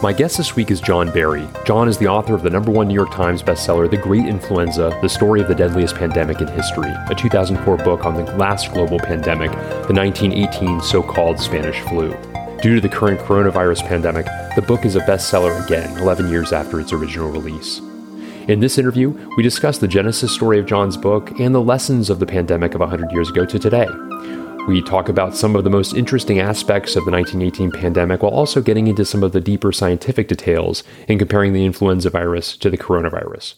My guest this week is John Barry. John is the author of the #1 New York Times bestseller, The Great Influenza, The Story of the Deadliest Pandemic in History, a 2004 book on the last global pandemic, the 1918 so-called Spanish flu. Due to the current coronavirus pandemic, the book is a bestseller again, 11 years after its original release. In this interview, we discuss the genesis story of John's book and the lessons of the pandemic of 100 years ago to today. We talk about some of the most interesting aspects of the 1918 pandemic while also getting into some of the deeper scientific details and comparing the influenza virus to the coronavirus.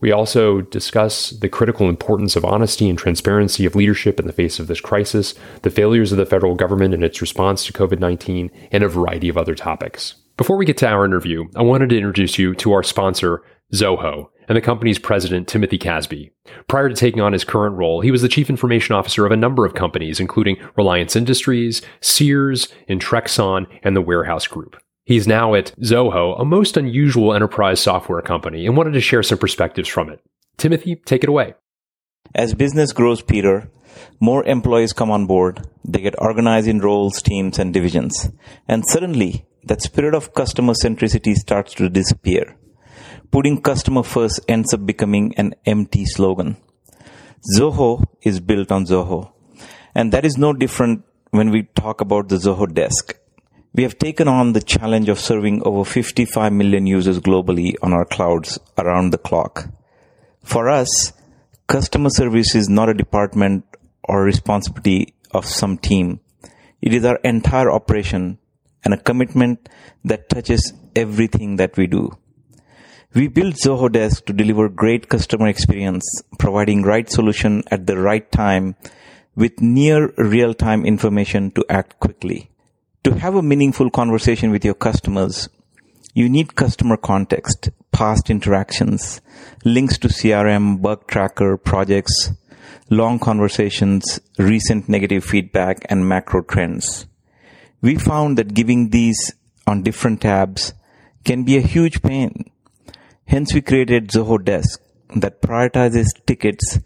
We also discuss the critical importance of honesty and transparency of leadership in the face of this crisis, the failures of the federal government and its response to COVID-19, and a variety of other topics. Before we get to our interview, I wanted to introduce you to our sponsor, Zoho, and the company's president, Timothy Casby. Prior to taking on his current role, he was the chief information officer of a number of companies, including Reliance Industries, Sears, Intrexon, and the Warehouse Group. He's now at Zoho, a most unusual enterprise software company, and wanted to share some perspectives from it. Timothy, take it away. As business grows, Peter, more employees come on board. They get organized in roles, teams, and divisions. And suddenly, that spirit of customer centricity starts to disappear. Putting customer first ends up becoming an empty slogan. Zoho is built on Zoho. And that is no different when we talk about the Zoho Desk. We have taken on the challenge of serving over 55 million users globally on our clouds around the clock. For us, customer service is not a department or responsibility of some team. It is our entire operation and a commitment that touches everything that we do. We built Zoho Desk to deliver great customer experience, providing right solution at the right time with near real-time information to act quickly. To have a meaningful conversation with your customers, you need customer context, past interactions, links to CRM, bug tracker, projects, long conversations, recent negative feedback, and macro trends. We found that giving these on different tabs can be a huge pain. Hence, we created Zoho Desk that prioritizes tickets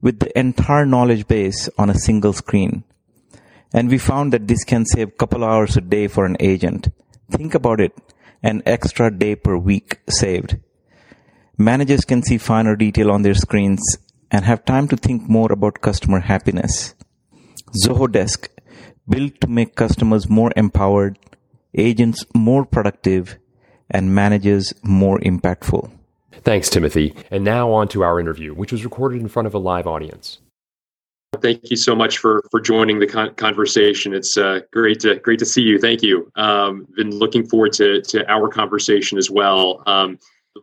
with the entire knowledge base on a single screen. And we found that this can save a couple hours a day for an agent. Think about it, an extra day per week saved. Managers can see finer detail on their screens and have time to think more about customer happiness. Zoho Desk, built to make customers more empowered, agents more productive, and managers more impactful. Thanks, Timothy. And now on to our interview, which was recorded in front of a live audience. Thank you so much for joining the conversation. It's great to see you. Thank you. Been looking forward to our conversation as well.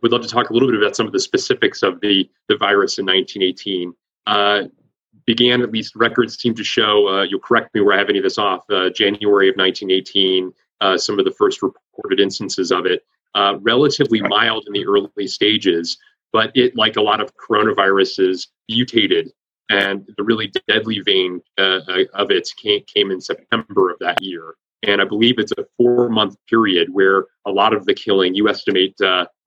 We'd love to talk a little bit about some of the specifics of the virus in 1918. Began, at least records seem to show, you'll correct me where I have any of this off, January of 1918, some of the first reported instances of it. Relatively mild in the early stages, but it, like a lot of coronaviruses, mutated, and the really deadly vein of it came in September of that year. And I believe it's a 4-month period where a lot of the killing, you estimate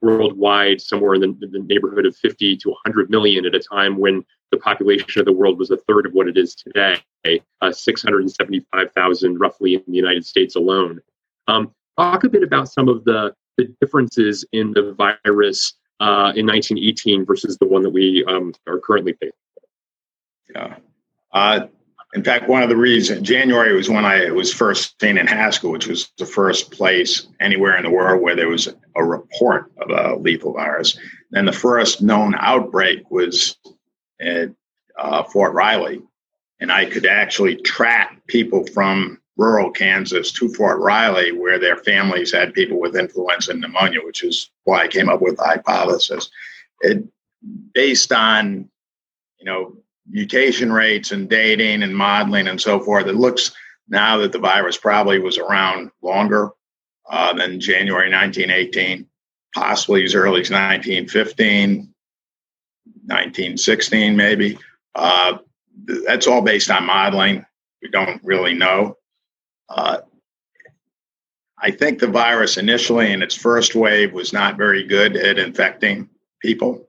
worldwide somewhere in the neighborhood of 50 to 100 million at a time when the population of the world was a third of what it is today, 675,000 roughly in the United States alone. Talk a bit about some of the differences in the virus in 1918 versus the one that we are currently facing. Yeah. In fact, one of the reasons, January was when I was first seen in Haskell, which was the first place anywhere in the world where there was a report of a lethal virus. And the first known outbreak was at Fort Riley. And I could actually track people from rural Kansas to Fort Riley, where their families had people with influenza and pneumonia, which is why I came up with the hypothesis. It, based on, mutation rates and dating and modeling and so forth, it looks now that the virus probably was around longer than January 1918. possibly as early as 1915, 1916, maybe. That's all based on modeling. We don't really know. I think the virus initially in its first wave was not very good at infecting people.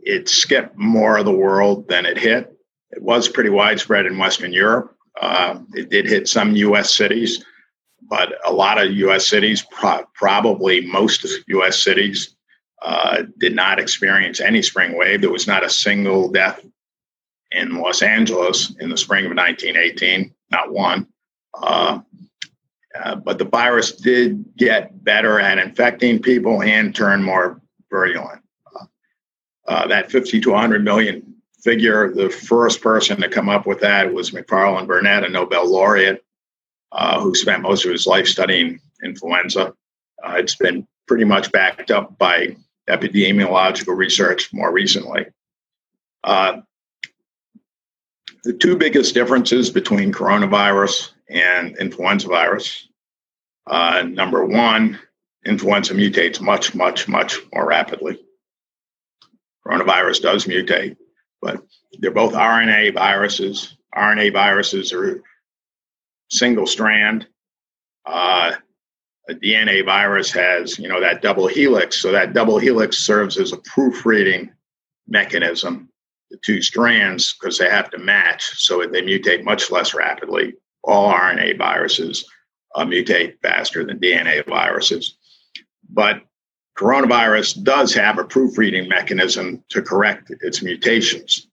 It skipped more of the world than it hit. It was pretty widespread in Western Europe. It did hit some U.S. cities, but a lot of U.S. cities, probably most of the U.S. cities, did not experience any spring wave. There was not a single death in Los Angeles in the spring of 1918, not one. But the virus did get better at infecting people and turn more virulent. That 50 to 100 million figure, the first person to come up with that was McFarlane Burnett, a Nobel laureate, who spent most of his life studying influenza. It's been pretty much backed up by epidemiological research more recently. The two biggest differences between coronavirus and influenza virus. Number one, influenza mutates much, much, much more rapidly. Coronavirus does mutate, but they're both RNA viruses. RNA viruses are single strand. A DNA virus has, that double helix. So that double helix serves as a proofreading mechanism, the two strands, because they have to match. So they mutate much less rapidly. All RNA viruses mutate faster than DNA viruses. But coronavirus does have a proofreading mechanism to correct its mutations,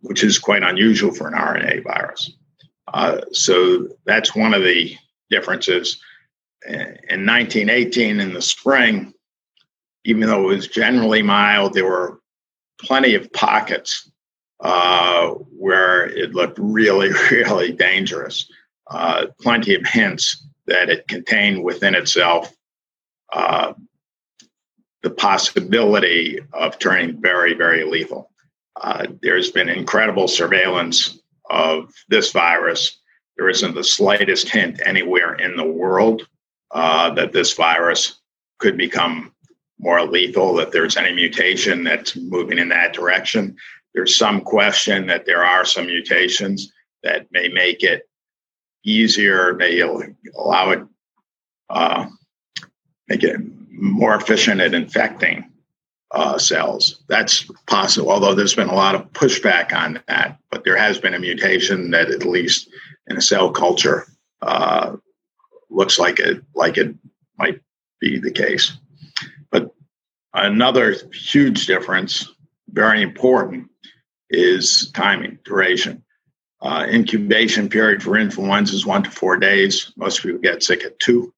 which is quite unusual for an RNA virus. So that's one of the differences. In 1918, in the spring, even though it was generally mild, there were plenty of pockets where it looked really, really dangerous. Plenty of hints that it contained within itself the possibility of turning very, very lethal. There's been incredible surveillance of this virus. There isn't the slightest hint anywhere in the world that this virus could become more lethal, that there's any mutation that's moving in that direction. There's some question that there are some mutations that may make it easier, may allow it, make it more efficient at infecting cells. That's possible, although there's been a lot of pushback on that. But there has been a mutation that, at least in a cell culture, looks like it might be the case. But another huge difference, very important, is timing, duration. Incubation period for influenza is 1 to 4 days. Most people get sick at 2.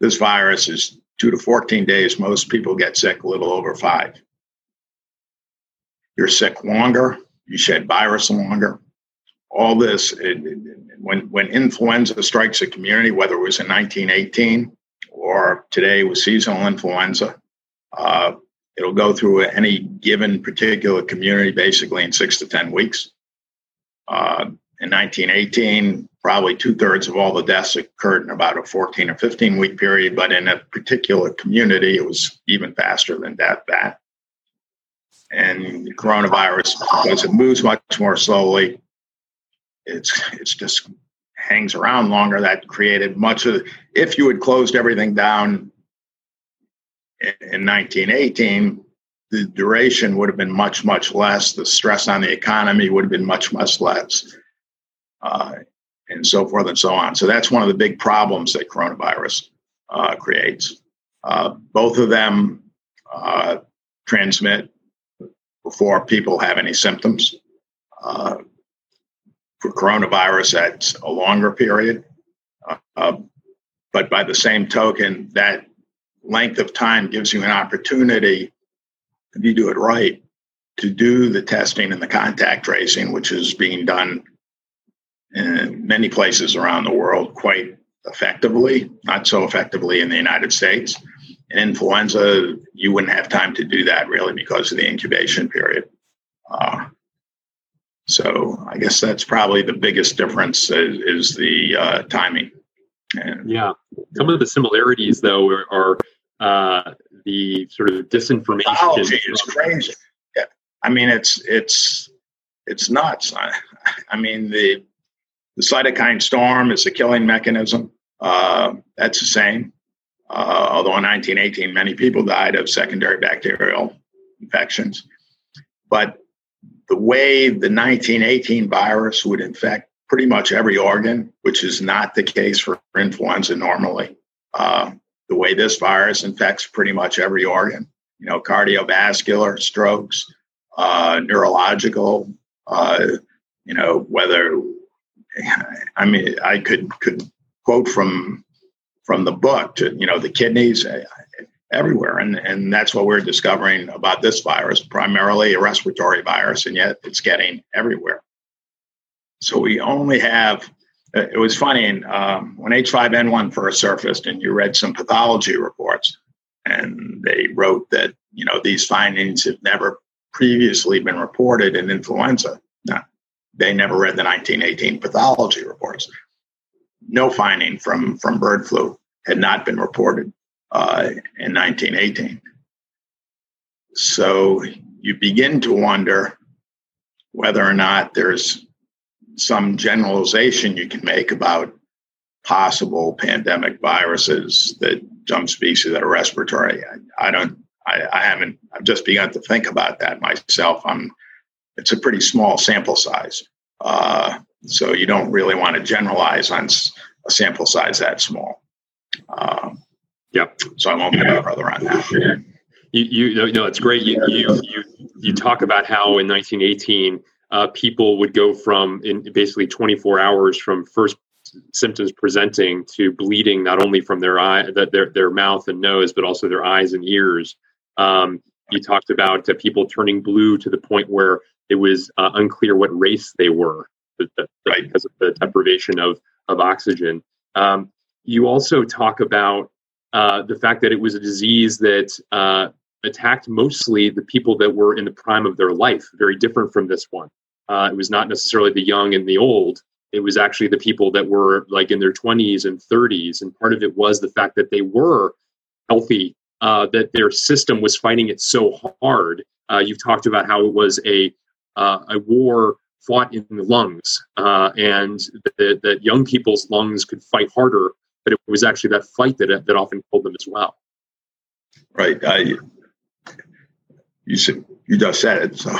This virus is 2 to 14 days. Most people get sick a little over 5. You're sick longer. You shed virus longer. All this, when influenza strikes a community, whether it was in 1918 or today with seasonal influenza, it'll go through any given particular community basically in 6 to 10 weeks. In 1918, probably 2/3 of all the deaths occurred in about a 14 or 15 week period, but in a particular community, it was even faster than that. And coronavirus, because it moves much more slowly, it's just hangs around longer. That created much of, if you had closed everything down in 1918, the duration would have been much, much less. The stress on the economy would have been much, much less, and so forth and so on. So that's one of the big problems that coronavirus creates. Both of them transmit before people have any symptoms. For coronavirus, that's a longer period. But by the same token, that length of time gives you an opportunity, if you do it right, to do the testing and the contact tracing, which is being done in many places around the world quite effectively, not so effectively in the United States. In influenza, you wouldn't have time to do that really because of the incubation period. So I guess that's probably the biggest difference is the timing. And yeah. Some of the similarities, though, are the sort of disinformation. Biology is crazy. Yeah. I mean, it's nuts. I mean, the cytokine storm is a killing mechanism. That's the same. Although in 1918, many people died of secondary bacterial infections. But the way the 1918 virus would infect pretty much every organ, which is not the case for influenza normally. The way this virus infects pretty much every organ, you know, cardiovascular, strokes, neurological, you know, whether, I mean, I could quote from the book to, you know, the kidneys, everywhere. And that's what we're discovering about this virus, primarily a respiratory virus, and yet it's getting everywhere. So we only have, it was funny, when H5N1 first surfaced and you read some pathology reports and they wrote that, you know, these findings have never previously been reported in influenza. No, they never read the 1918 pathology reports. No finding from bird flu had not been reported in 1918. So you begin to wonder whether or not there's some generalization you can make about possible pandemic viruses that some species that are respiratory. I haven't. I've just begun to think about that myself. It's a pretty small sample size, so you don't really want to generalize on a sample size that small. Yep. So I won't go further on that. Yeah. You know, it's great. You talk about how in 1918. People would go from in basically 24 hours from first symptoms presenting to bleeding, not only from their eye, their mouth and nose, but also their eyes and ears. You talked about people turning blue to the point where it was unclear what race they were right. Because of the deprivation of oxygen. You also talk about the fact that it was a disease that attacked mostly the people that were in the prime of their life, very different from this one. It was not necessarily the young and the old. It was actually the people that were like in their 20s and 30s. And part of it was the fact that they were healthy, that their system was fighting it so hard. You've talked about how it was a war fought in the lungs, and that young people's lungs could fight harder, but it was actually that fight that often killed them as well. Right. You just said it. So,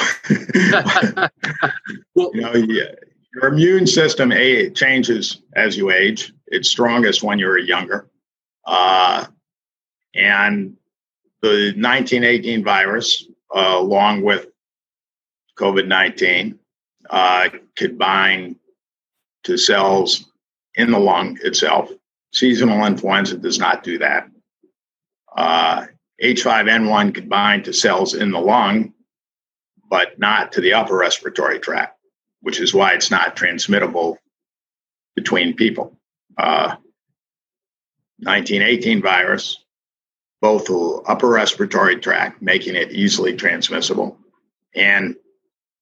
you know, your immune system changes as you age. It's strongest when you're younger. And the 1918 virus, along with COVID-19, could bind to cells in the lung itself. Seasonal influenza does not do that. H5N1 could bind to cells in the lung, but not to the upper respiratory tract, which is why it's not transmittable between people. 1918 virus, both the upper respiratory tract, making it easily transmissible, and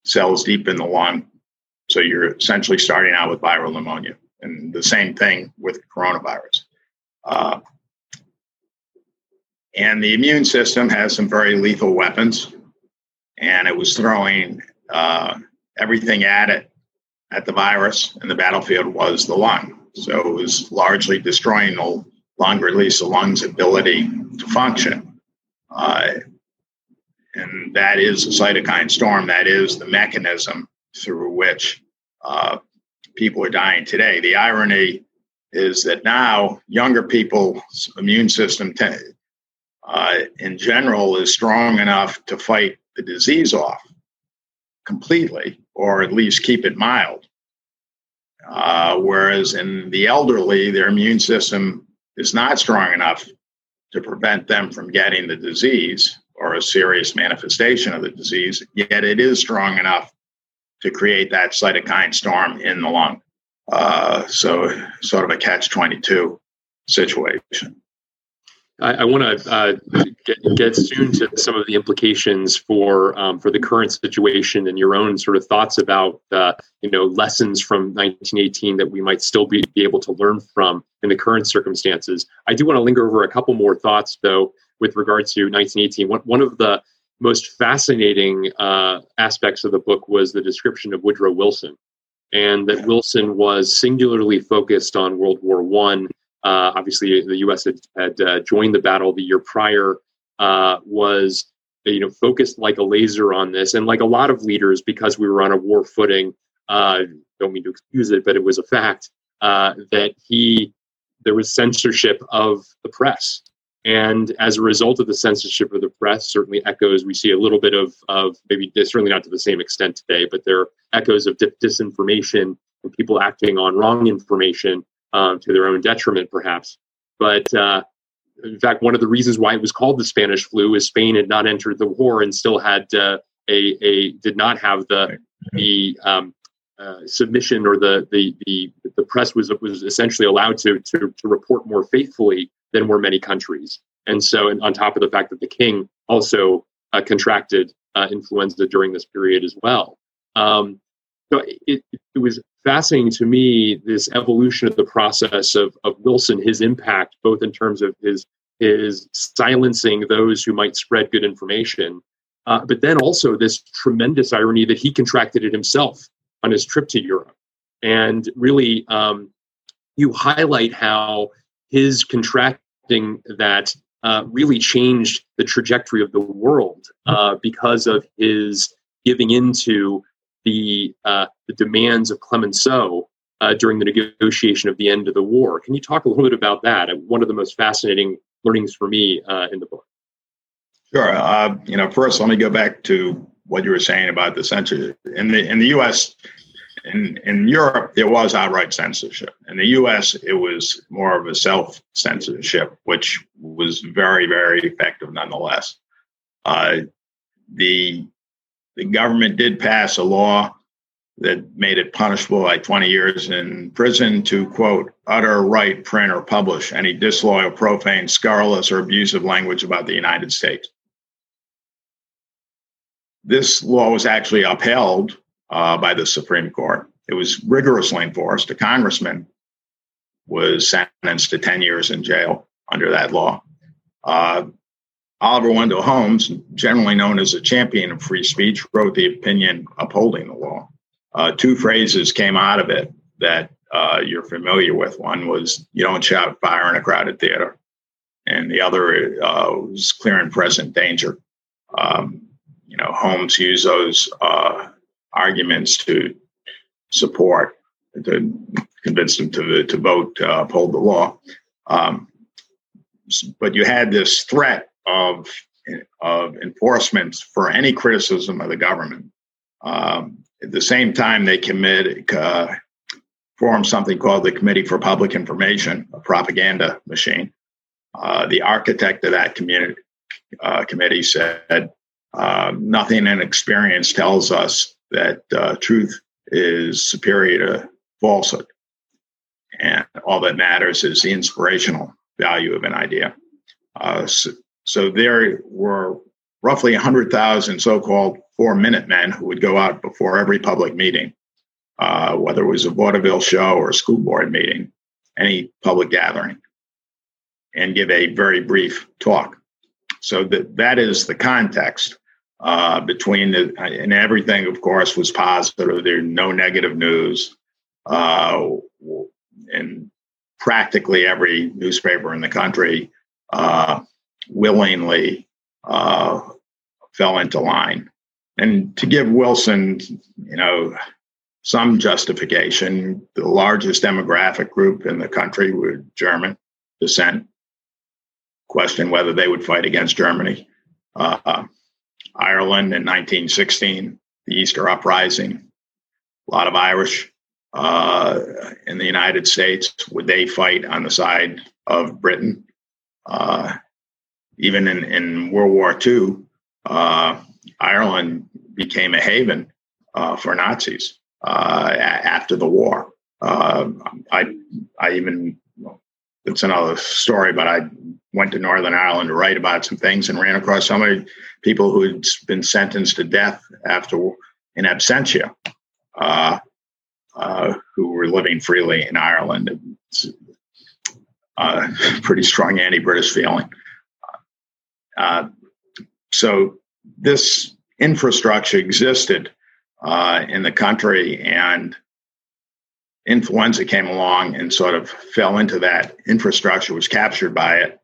cells deep in the lung. So you're essentially starting out with viral pneumonia, and the same thing with coronavirus. And the immune system has some very lethal weapons, and it was throwing everything at the virus, and the battlefield was the lung. So it was largely destroying the lung, release the lung's ability to function. And that is the cytokine storm. That is the mechanism through which people are dying today. The irony is that now younger people's immune system in general is strong enough to fight the disease off completely, or at least keep it mild. Whereas in the elderly, their immune system is not strong enough to prevent them from getting the disease or a serious manifestation of the disease, yet it is strong enough to create that cytokine storm in the lung. So sort of a catch-22 situation. I want to get soon to some of the implications for the current situation and your own sort of thoughts about lessons from 1918 that we might still be able to learn from in the current circumstances. I do want to linger over a couple more thoughts though with regard to 1918. One of the most fascinating aspects of the book was the description of Woodrow Wilson, and that Wilson was singularly focused on World War I. Obviously, the U.S. had joined the battle the year prior, was focused like a laser on this, and like a lot of leaders, because we were on a war footing. Don't mean to excuse it, but it was a fact that there was censorship of the press, and as a result of the censorship of the press, certainly echoes we see a little bit of maybe certainly not to the same extent today, but there are echoes of disinformation and people acting on wrong information. To their own detriment, perhaps. But in fact, one of the reasons why it was called the Spanish flu is Spain had not entered the war and still had did not have the submission, or the press was essentially allowed to report more faithfully than were many countries. And so, and on top of the fact that the king also contracted influenza during this period as well. So it was fascinating to me, this evolution of the process of Wilson, his impact, both in terms of his silencing those who might spread good information, but then also this tremendous irony that he contracted it himself on his trip to Europe. And really, you highlight how his contracting that really changed the trajectory of the world because of his giving into the demands of Clemenceau during the negotiation of the end of the war. Can you talk a little bit about that? One of the most fascinating learnings for me in the book. Sure. First, let me go back to what you were saying about the censorship in the U.S. In Europe, there was outright censorship. In the U.S., it was more of a self-censorship, which was very, very effective nonetheless. The government did pass a law that made it punishable by 20 years in prison to, quote, utter, write, print, or publish any disloyal, profane, scurrilous, or abusive language about the United States. This law was actually upheld by the Supreme Court. It was rigorously enforced. A congressman was sentenced to 10 years in jail under that law. Oliver Wendell Holmes, generally known as a champion of free speech, wrote the opinion upholding the law. Two phrases came out of it that you're familiar with. One was, you don't shout fire in a crowded theater. And the other was clear and present danger. Holmes used those arguments to support, to convince them to vote to uphold the law. But you had this threat of enforcement for any criticism of the government. At the same time, they formed something called the Committee for Public Information, a propaganda machine. The architect of that committee said, nothing in experience tells us that truth is superior to falsehood. And all that matters is the inspirational value of an idea. So there were roughly 100,000 so-called 4-minute men who would go out before every public meeting, whether it was a vaudeville show or a school board meeting, any public gathering, and give a very brief talk. So that is the context and everything, of course, was positive. There were no negative news. And practically every newspaper in the country willingly fell into line. And to give Wilson, some justification, the largest demographic group in the country were German descent. Question whether they would fight against Germany. Ireland in 1916, the Easter Uprising, a lot of Irish in the United States, would they fight on the side of Britain? Even in World War II, Ireland became a haven for Nazis after the war. That's another story, but I went to Northern Ireland to write about some things and ran across so many people who had been sentenced to death after in absentia, who were living freely in Ireland. It's pretty strong anti-British feeling. So this infrastructure existed in the country, and influenza came along and sort of fell into that infrastructure, was captured by it.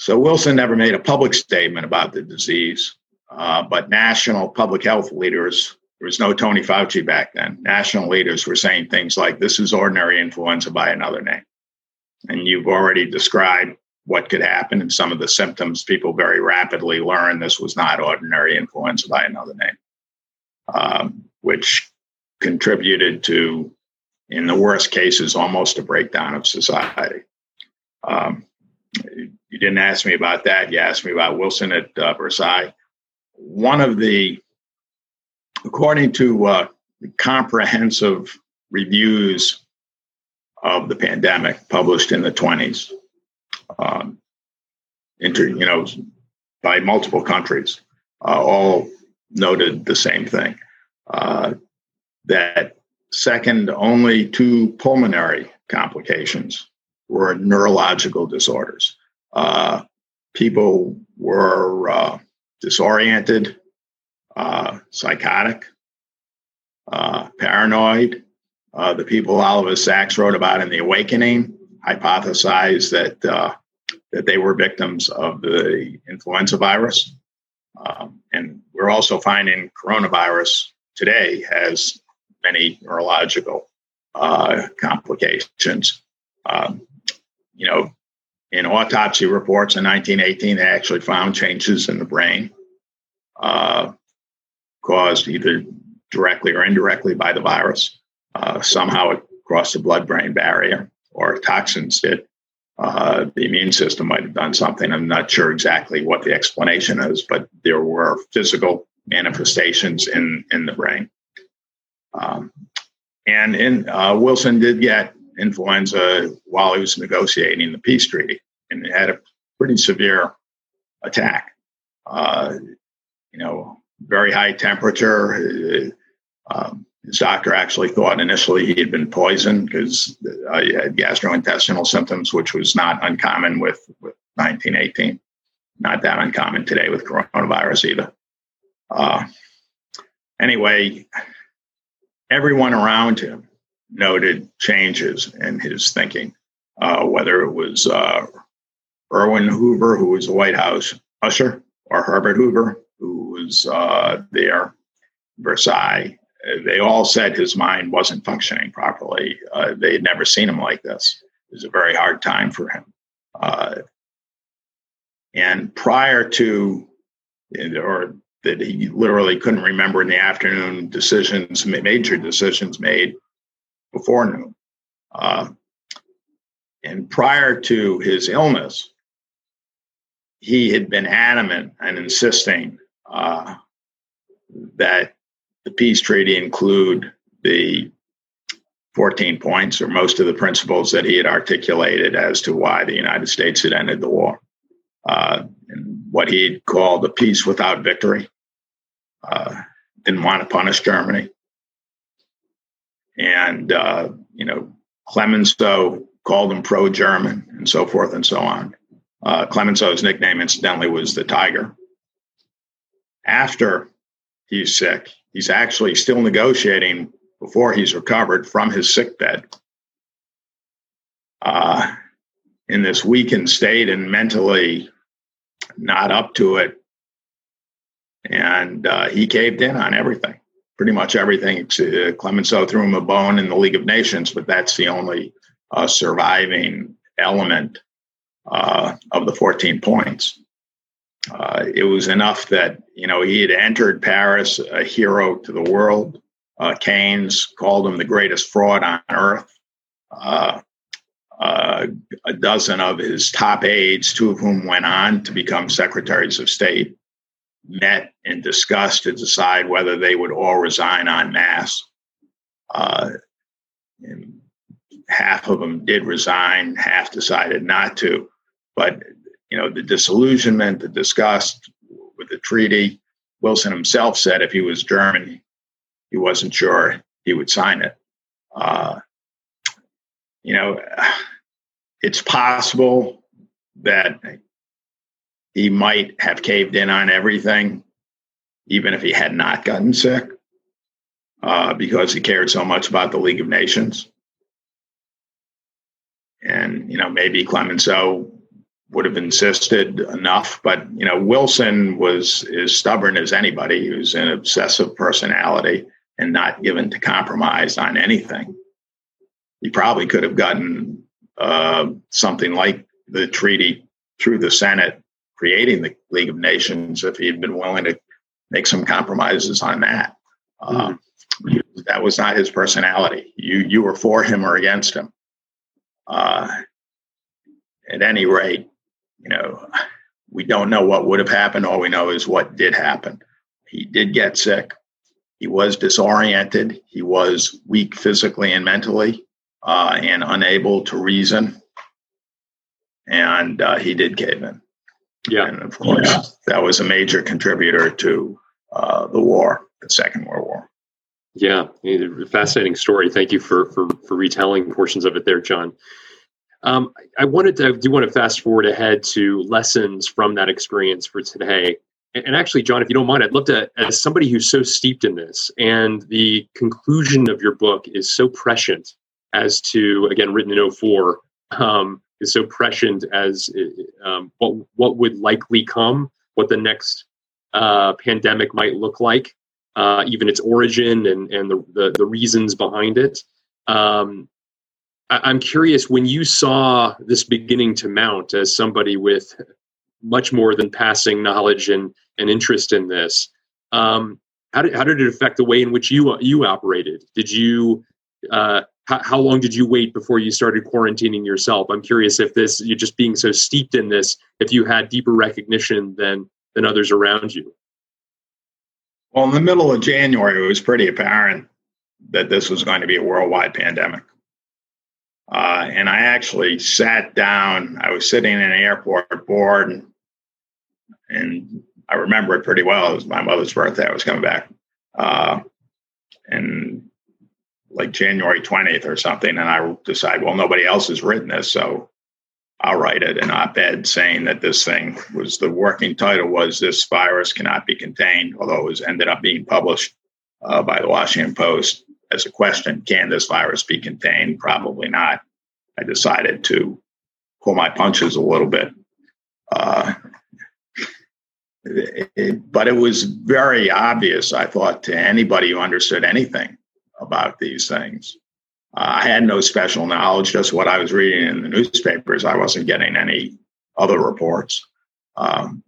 So Wilson never made a public statement about the disease, but national public health leaders, there was no Tony Fauci back then, national leaders were saying things like, this is ordinary influenza by another name. And you've already described what could happen and some of the symptoms. People very rapidly learned this was not ordinary influenza by another name, which contributed to, in the worst cases, almost a breakdown of society. You didn't ask me about that. You asked me about Wilson at Versailles. One of the, according to comprehensive reviews of the pandemic published in the 1920s, by multiple countries, all noted the same thing, that second only to pulmonary complications were neurological disorders. People were disoriented, psychotic, paranoid. The people Oliver Sacks wrote about in The Awakening hypothesized that they were victims of the influenza virus. And we're also finding coronavirus today has many neurological complications. In autopsy reports in 1918, they actually found changes in the brain caused either directly or indirectly by the virus. Somehow it crossed the blood-brain barrier, or toxins did. The immune system might have done something. I'm not sure exactly what the explanation is, but there were physical manifestations in the brain. Wilson did get influenza while he was negotiating the peace treaty, and it had a pretty severe attack. Very high temperature. His doctor actually thought initially he had been poisoned because he had gastrointestinal symptoms, which was not uncommon with 1918. Not that uncommon today with coronavirus either. Anyway, everyone around him noted changes in his thinking, whether it was Erwin Hoover, who was the White House usher, or Herbert Hoover, who was there in Versailles. They all said his mind wasn't functioning properly. They had never seen him like this. It was a very hard time for him. And prior to, or that he literally couldn't remember in the afternoon, major decisions made before noon. And prior to his illness, he had been adamant and insisting that the peace treaty include the 14 points or most of the principles that he had articulated as to why the United States had ended the war, and what he called a peace without victory. Didn't want to punish Germany. And, Clemenceau called him pro-German and so forth and so on. Clemenceau's nickname, incidentally, was the Tiger. After he's sick, he's actually still negotiating before he's recovered from his sickbed. In this weakened state and mentally not up to it. And he caved in on everything. Pretty much everything. Clemenceau threw him a bone in the League of Nations, but that's the only surviving element of the 14 points. It was enough that, he had entered Paris a hero to the world. Keynes called him the greatest fraud on earth. A dozen of his top aides, two of whom went on to become secretaries of state, met and discussed to decide whether they would all resign en masse. And half of them did resign, half decided not to. But, you know, the disillusionment, the disgust with the treaty, Wilson himself said if he was German, he wasn't sure he would sign it. You know, it's possible that he might have caved in on everything, even if he had not gotten sick, because he cared so much about the League of Nations. And, you know, maybe Clemenceau would have insisted enough, but, you know, Wilson was as stubborn as anybody. He was an obsessive personality and not given to compromise on anything. He probably could have gotten something like the treaty through the Senate, creating the League of Nations, if he had been willing to make some compromises on that. That was not his personality. You were for him or against him. At any rate, you know, we don't know what would have happened. All we know is what did happen. He did get sick. He was disoriented. He was weak physically and mentally, and unable to reason. And he did cave in. Yeah. And of course, that was a major contributor to the war, the Second World War. Yeah, fascinating story. Thank you for retelling portions of it there, John. I do want to fast forward ahead to lessons from that experience for today. And actually, John, if you don't mind, I'd love to, as somebody who's so steeped in this, and the conclusion of your book is so prescient as to, again, written in 2004, is so prescient as what would likely come, what the next pandemic might look like, even its origin and the reasons behind it. I'm curious, when you saw this beginning to mount as somebody with much more than passing knowledge and interest in this, how did it affect the way in which you operated? Did you how long did you wait before you started quarantining yourself? I'm curious if this, you're just being so steeped in this, if you had deeper recognition than others around you. Well, in the middle of January, it was pretty apparent that this was going to be a worldwide pandemic. And I actually sat down. I was sitting in an airport board, and I remember it pretty well. It was my mother's birthday. I was coming back, and like January 20th or something. And I decided, well, nobody else has written this, so I'll write it, an op-ed saying that this thing was, the working title was "This Virus Cannot Be Contained," although it was ended up being published by the Washington Post as a question: can this virus be contained? Probably not. I decided to pull my punches a little bit. But it was very obvious, I thought, to anybody who understood anything about these things. I had no special knowledge, just what I was reading in the newspapers. I wasn't getting any other reports. And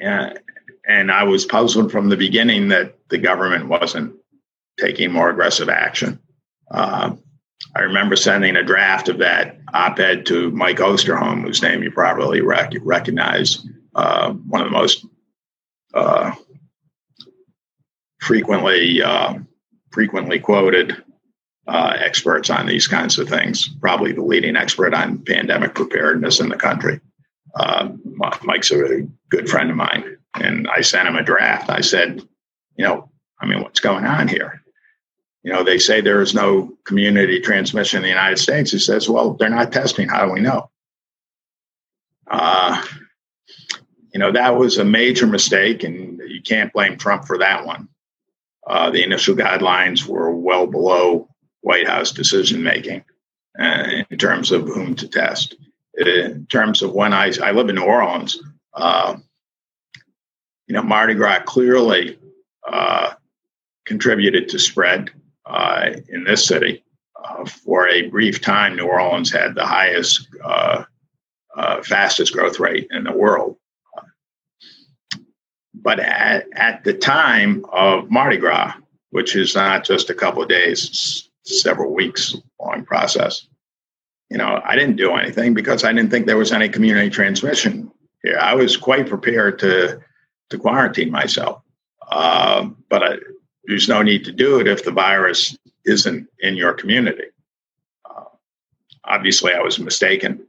I was puzzled from the beginning that the government wasn't taking more aggressive action. I remember sending a draft of that op-ed to Mike Osterholm, whose name you probably recognize, one of the most frequently quoted experts on these kinds of things, probably the leading expert on pandemic preparedness in the country. Mike's a good friend of mine, and I sent him a draft. I said, you know, I mean, what's going on here? You know, they say there is no community transmission in the United States. He says, well, they're not testing. How do we know? You know, that was a major mistake, and you can't blame Trump for that one. The initial guidelines were well below White House decision-making in terms of whom to test. In terms of when I live in New Orleans, you know, Mardi Gras clearly contributed to spread in this city. For a brief time, New Orleans had the highest, fastest growth rate in the world. But at the time of Mardi Gras, which is not just a couple of days, it's several weeks long process, you know, I didn't do anything because I didn't think there was any community transmission here. I was quite prepared to quarantine myself. But there's no need to do it if the virus isn't in your community. Obviously, I was mistaken.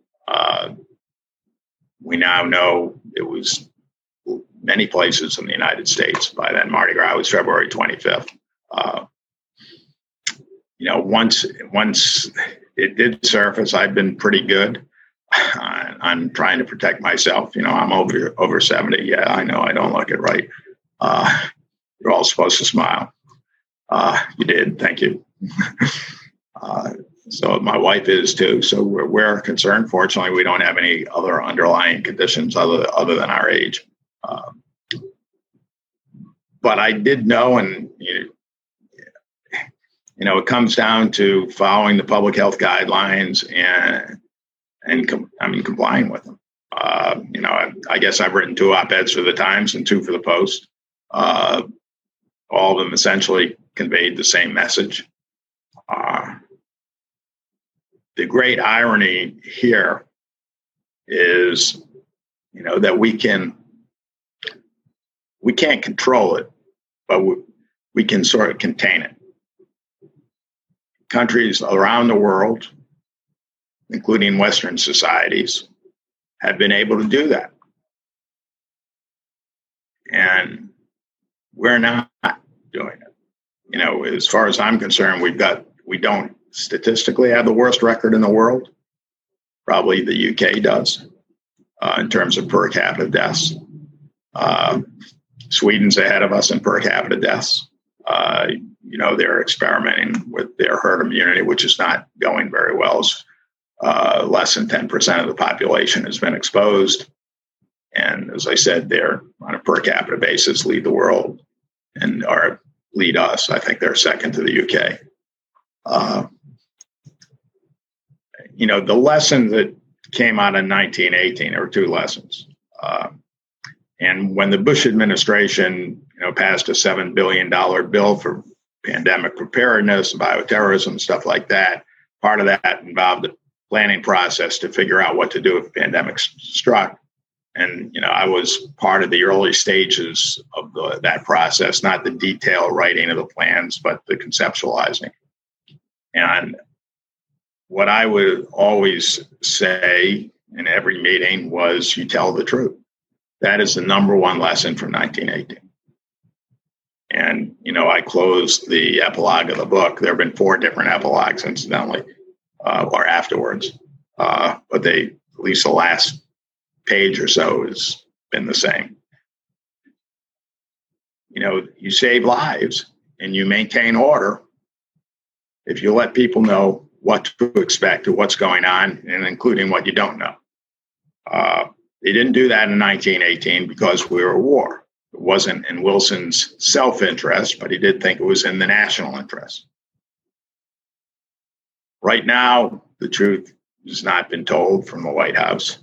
We now know it was many places in the United States. By then, Mardi Gras was February 25th. Once it did surface, I've been pretty good on trying to protect myself. I'm over 70. Yeah, I know I don't look it right. You're all supposed to smile. You did. Thank you. So my wife is too. So we're concerned. Fortunately, we don't have any other underlying conditions other than our age. But I did know, and it comes down to following the public health guidelines and complying with them. I guess I've written 2 op-eds for the Times and 2 for the Post. All of them essentially conveyed the same message. The great irony here is, that we can't control it, but we can sort of contain it. Countries around the world, including Western societies, have been able to do that. And we're not doing it. As far as I'm concerned, we don't statistically have the worst record in the world. Probably the UK does in terms of per capita deaths. Sweden's ahead of us in per capita deaths. They're experimenting with their herd immunity, which is not going very well. Less than 10% of the population has been exposed. And as I said, they're on a per capita basis lead the world or lead us. I think they're second to the UK. The lesson that came out in 1918, there were 2 lessons. And when the Bush administration, passed a $7 billion bill for pandemic preparedness, bioterrorism, stuff like that, part of that involved the planning process to figure out what to do if pandemics struck. And, I was part of the early stages of that process, not the detailed writing of the plans, but the conceptualizing. And what I would always say in every meeting was, you tell the truth. That is the number one lesson from 1918. And, I closed the epilogue of the book. There have been 4 different epilogues, incidentally, or afterwards. But at least the last page or so has been the same. You save lives and you maintain order if you let people know what to expect or what's going on, and including what you don't know. They didn't do that in 1918 because we were at war. It wasn't in Wilson's self-interest, but he did think it was in the national interest. Right now, the truth has not been told from the White House,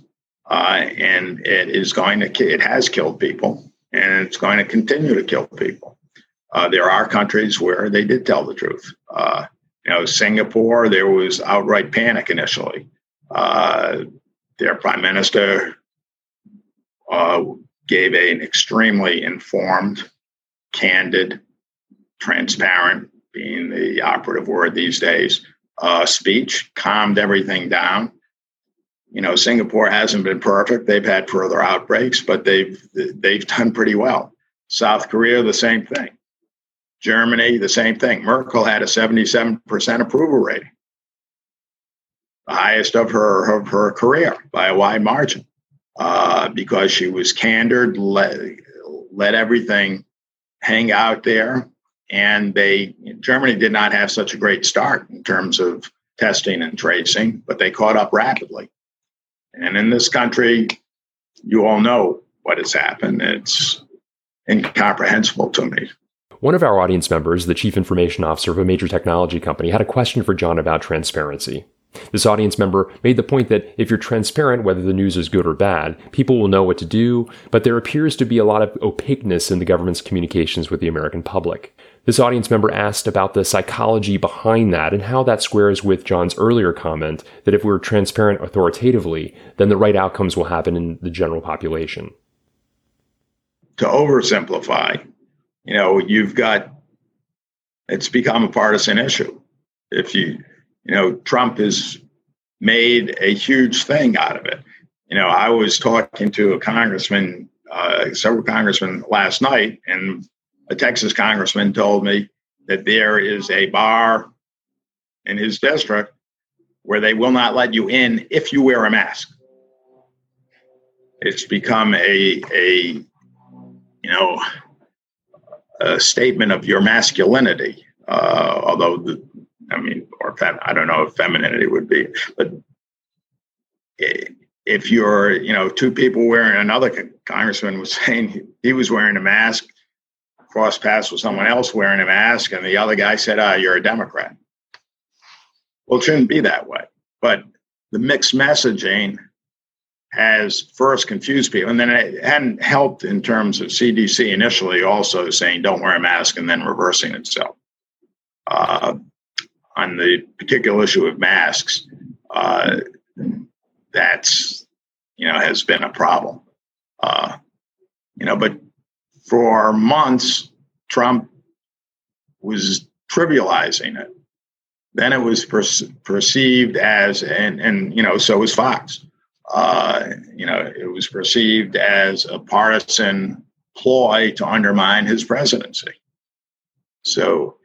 and it has killed people, and it's going to continue to kill people. There are countries where they did tell the truth. Singapore, there was outright panic initially. Their prime minister gave an extremely informed, candid, transparent, being the operative word these days, speech, calmed everything down. Singapore hasn't been perfect. They've had further outbreaks, but they've done pretty well. South Korea, the same thing. Germany, the same thing. Merkel had a 77% approval rating, the highest of her career by a wide margin, because she was candored, let everything hang out there. And Germany did not have such a great start in terms of testing and tracing, but they caught up rapidly. And in this country, you all know what has happened. It's incomprehensible to me. One of our audience members, the chief information officer of a major technology company, had a question for John about transparency. This audience member made the point that if you're transparent, whether the news is good or bad, people will know what to do, but there appears to be a lot of opaqueness in the government's communications with the American public. This audience member asked about the psychology behind that and how that squares with John's earlier comment that if we're transparent authoritatively, then the right outcomes will happen in the general population. To oversimplify, it's become a partisan issue. Trump is made a huge thing out of it. You know, I was talking to a congressman, several congressmen last night, and a Texas congressman told me that there is a bar in his district where they will not let you in if you wear a mask. It's become a statement of your masculinity. I don't know if femininity would be, but if you're, two people wearing, another congressman was saying he was wearing a mask, cross paths with someone else wearing a mask, and the other guy said, you're a Democrat. Well, it shouldn't be that way. But the mixed messaging has first confused people, and then it hadn't helped in terms of CDC initially also saying don't wear a mask and then reversing itself. On the particular issue of masks, that's, has been a problem. But for months, Trump was trivializing it. Then it was perceived as, and so was Fox. It was perceived as a partisan ploy to undermine his presidency. So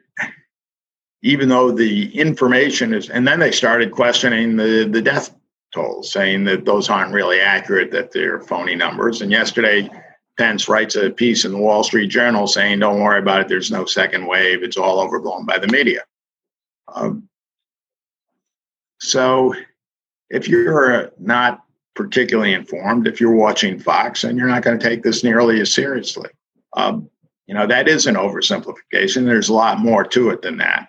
even though the information is, and then they started questioning the death toll, saying that those aren't really accurate, that they're phony numbers. And yesterday, Pence writes a piece in the Wall Street Journal saying, don't worry about it, there's no second wave, it's all overblown by the media. So if you're not particularly informed, if you're watching Fox, and you're not going to take this nearly as seriously. That is an oversimplification. There's a lot more to it than that.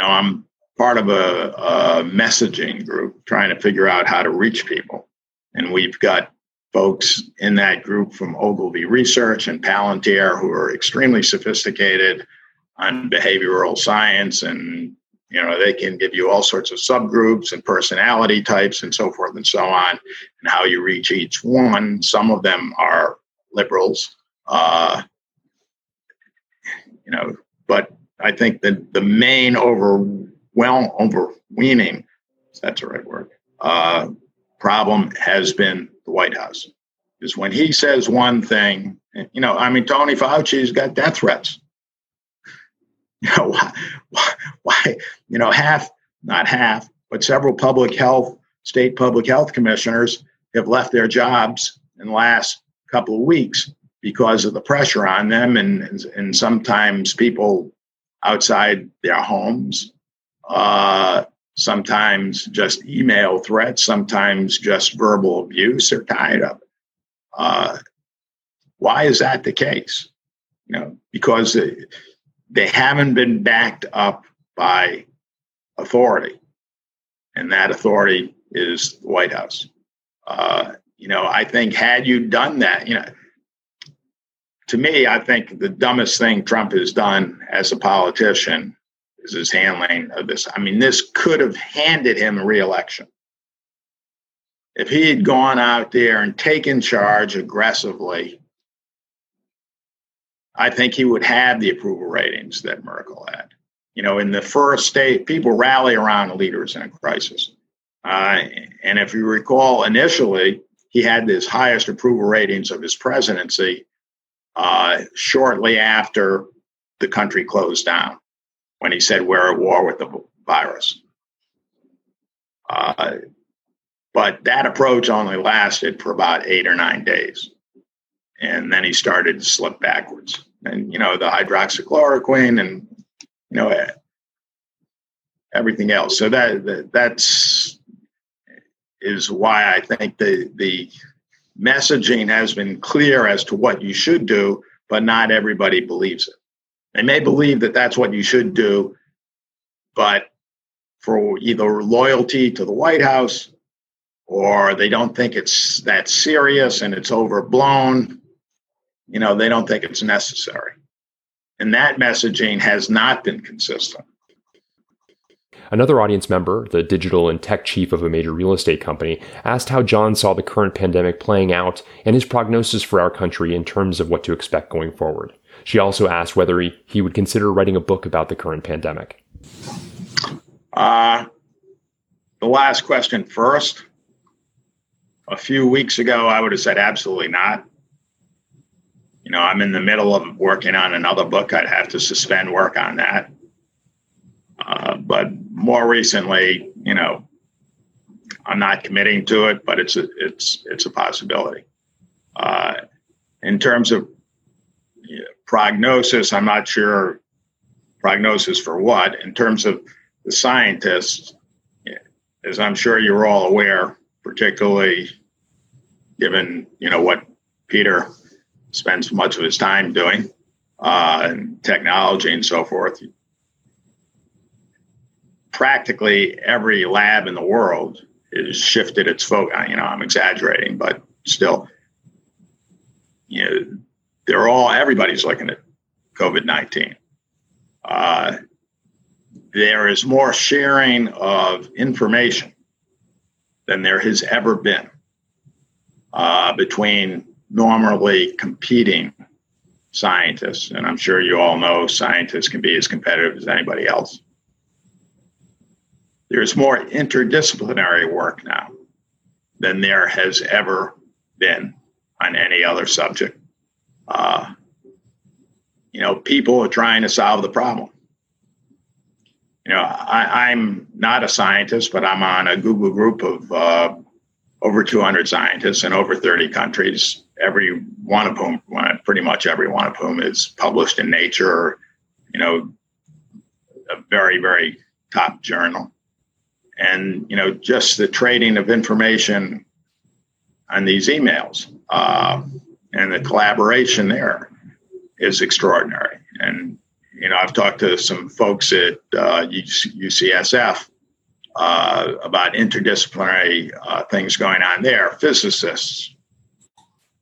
I'm part of a messaging group trying to figure out how to reach people. And we've got folks in that group from Ogilvy Research and Palantir who are extremely sophisticated on behavioral science, and they can give you all sorts of subgroups and personality types and so forth and so on, and how you reach each one. Some of them are liberals, but I think that the main overweening, if that's the right word, problem has been the White House. Because when he says one thing, Tony Fauci's got death threats. Why not half, but several state public health commissioners have left their jobs in the last couple of weeks because of the pressure on them. And sometimes people outside their homes, sometimes just email threats, sometimes just verbal abuse, they're tired of it. Why is that the case? Because they haven't been backed up by authority, and that authority is the White House. I think had you done that, to me, I think the dumbest thing Trump has done as a politician is his handling of this. This could have handed him a re-election. If he had gone out there and taken charge aggressively, I think he would have the approval ratings that Merkel had. In the first state, people rally around leaders in a crisis. And if you recall, initially, he had his highest approval ratings of his presidency shortly after the country closed down, when he said, we're at war with the virus. But that approach only lasted for about 8 or 9 days. And then he started to slip backwards. And, the hydroxychloroquine and, everything else. So that's why I think the messaging has been clear as to what you should do, but not everybody believes it. They may believe that that's what you should do, but for either loyalty to the White House, or they don't think it's that serious and it's overblown, they don't think it's necessary. And that messaging has not been consistent. Another audience member, the digital and tech chief of a major real estate company, asked how John saw the current pandemic playing out and his prognosis for our country in terms of what to expect going forward. She also asked whether he would consider writing a book about the current pandemic. the last question first. A few weeks ago, I would have said absolutely not. You know, I'm in the middle of working on another book. I'd have to suspend work on that. But more recently, you know, I'm not committing to it, but it's a possibility. In terms of prognosis, I'm not sure prognosis for what. In terms of the scientists, as I'm sure you're all aware, particularly given, you know, what Peter spends much of his time doing, and technology and so forth. Practically every lab in the world has shifted its focus. You know, I'm exaggerating, but still, you know, everybody's looking at COVID-19. There is more sharing of information than there has ever been between normally competing scientists. And I'm sure you all know scientists can be as competitive as anybody else. There's more interdisciplinary work now than there has ever been on any other subject. You know, people are trying to solve the problem. You know, I'm not a scientist, but I'm on a Google group of over 200 scientists in over 30 countries, pretty much every one of whom is published in Nature, you know, a very, very top journal. And, you know, just the trading of information on these emails and the collaboration there is extraordinary. And, you know, I've talked to some folks at UCSF about interdisciplinary things going on there. Physicists,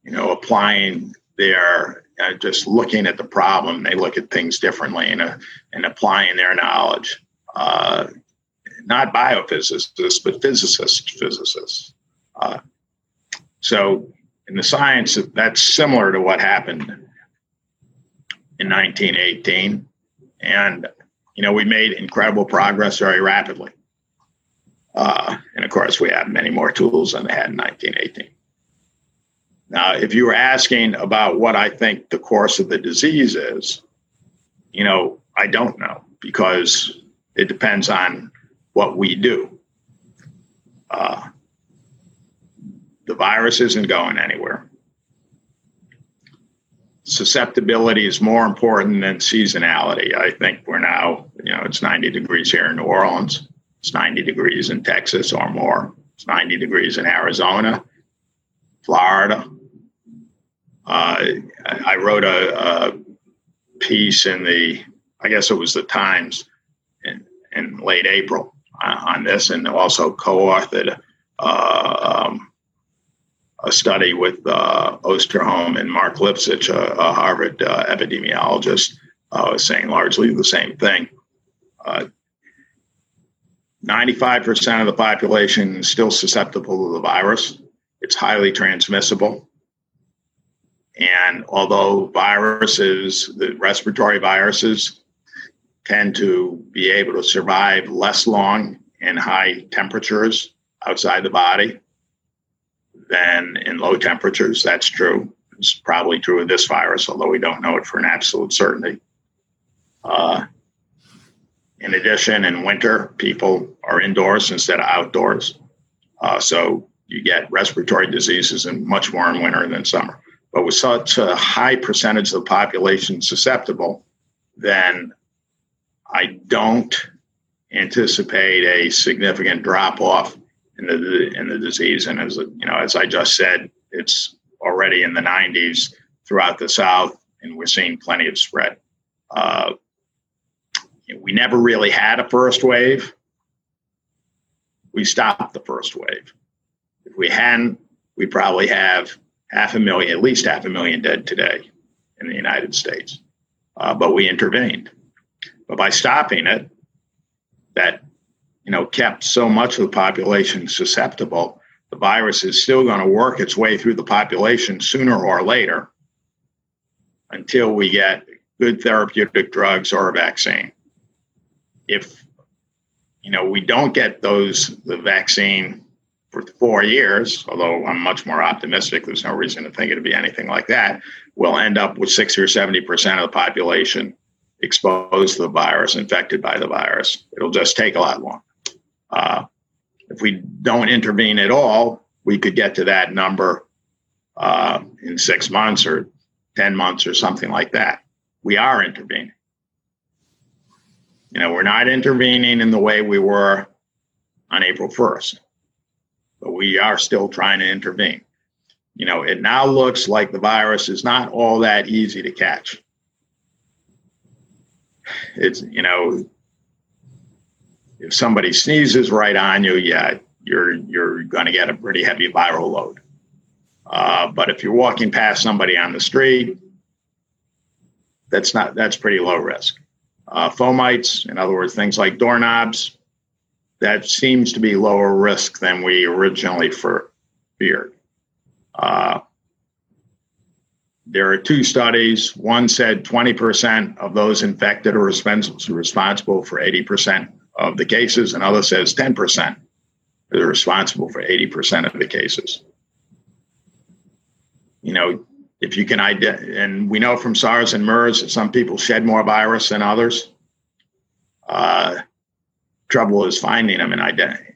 you know, applying their just looking at the problem. They look at things differently and applying their knowledge. Not biophysicists, but physicists. So in the science, that's similar to what happened in 1918, and you know, we made incredible progress very rapidly. And of course, we have many more tools than they had in 1918. Now, if you were asking about what I think the course of the disease is, you know, I don't know, because it depends on what we do. The virus isn't going anywhere. Susceptibility is more important than seasonality. I think we're now, you know, it's 90 degrees here in New Orleans. It's 90 degrees in Texas or more. It's 90 degrees in Arizona, Florida. I wrote a piece in the Times in late April on this, and also co-authored a study with Osterholm and Mark Lipsitch, a Harvard epidemiologist, saying largely the same thing. 95% of the population is still susceptible to the virus. It's highly transmissible. And although the respiratory viruses tend to be able to survive less long in high temperatures outside the body than in low temperatures, that's true. It's probably true of this virus, although we don't know it for an absolute certainty. In addition, in winter, people are indoors instead of outdoors. So you get respiratory diseases and much more in winter than summer. But with such a high percentage of the population susceptible, then I don't anticipate a significant drop-off in the disease. And as you know, as I just said, it's already in the 90s throughout the South, and we're seeing plenty of spread. We never really had a first wave. We stopped the first wave. If we hadn't, we probably have at least half a million dead today in the United States. But we intervened. But by stopping it, that, you know, kept so much of the population susceptible, the virus is still going to work its way through the population sooner or later until we get good therapeutic drugs or a vaccine. If you know, we don't get the vaccine for 4 years, although I'm much more optimistic. There's no reason to think it'd be anything like that. We'll end up with 60 or 70% of the population exposed to the virus, infected by the virus. It'll just take a lot longer. If we don't intervene at all, we could get to that number in 6 months or 10 months or something like that. We are intervening. You know, we're not intervening in the way we were on April 1st, but we are still trying to intervene. You know, it now looks like the virus is not all that easy to catch. It's, you know, if somebody sneezes right on you, yeah, you're going to get a pretty heavy viral load. But if you're walking past somebody on the street, that's pretty low risk. Fomites, in other words, things like doorknobs, that seems to be lower risk than we originally feared. There are two studies. One said 20% of those infected are responsible for 80% of the cases. Another says 10% are responsible for 80% of the cases. You know, if you can and we know from SARS and MERS that some people shed more virus than others. Trouble is finding them and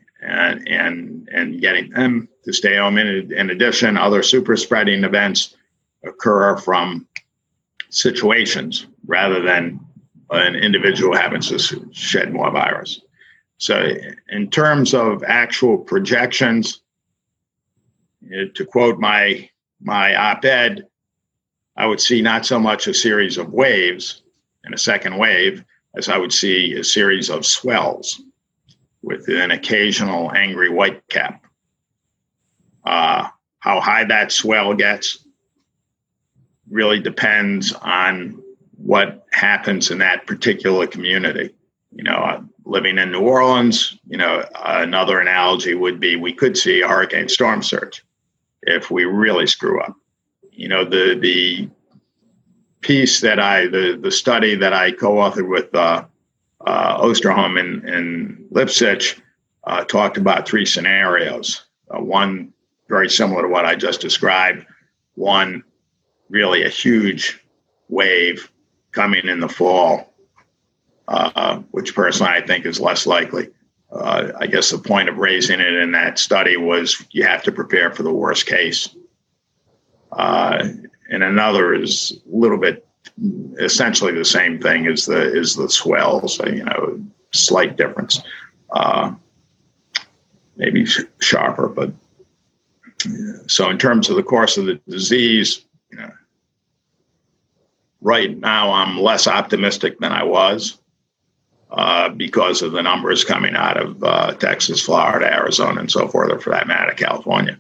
getting them to stay home. In addition, other super spreading events occur from situations rather than an individual happens to shed more virus. So in terms of actual projections, to quote my op-ed, I would see not so much a series of waves and a second wave as I would see a series of swells with an occasional angry white cap. How high that swell gets really depends on what happens in that particular community. You know, living in New Orleans, you know, another analogy would be we could see a hurricane storm surge if we really screw up. You know, the piece that the study that I co-authored with Osterholm and Lipsitch talked about three scenarios. One very similar to what I just described. One, really a huge wave coming in the fall, which personally I think is less likely. I guess the point of raising it in that study was you have to prepare for the worst case. And another is a little bit essentially the same thing as the swell. So, you know, slight difference, maybe sharper. But so in terms of the course of the disease, you know, right now I'm less optimistic than I was. Because of the numbers coming out of Texas, Florida, Arizona, and so forth, or for that matter, California.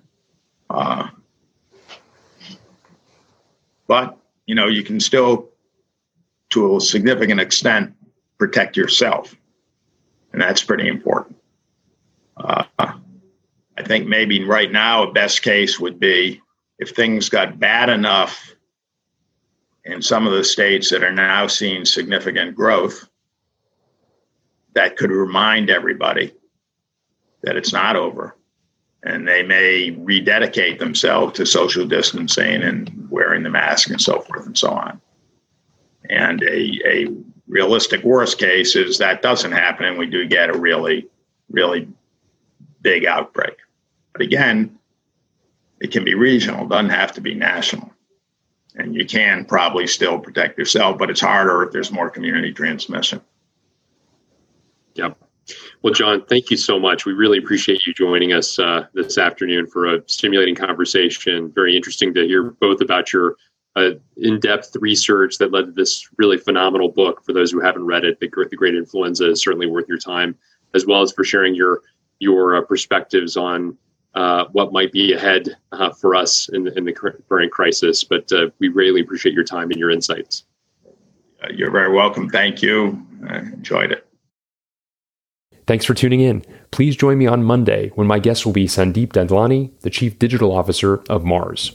But, you know, you can still, to a significant extent, protect yourself. And that's pretty important. I think maybe right now a best case would be if things got bad enough in some of the states that are now seeing significant growth, that could remind everybody that it's not over, and they may rededicate themselves to social distancing and wearing the mask and so forth and so on. And a realistic worst case is that doesn't happen and we do get a really, really big outbreak. But again, it can be regional, doesn't have to be national. And you can probably still protect yourself, but it's harder if there's more community transmission. Yep. Well, John, thank you so much. We really appreciate you joining us this afternoon for a stimulating conversation. Very interesting to hear both about your in-depth research that led to this really phenomenal book. For those who haven't read it, The Great Influenza is certainly worth your time, as well as for sharing your perspectives on what might be ahead for us in the current crisis. But we really appreciate your time and your insights. You're very welcome. Thank you. I enjoyed it. Thanks for tuning in. Please join me on Monday when my guest will be Sandeep Dandlani, the Chief Digital Officer of Mars.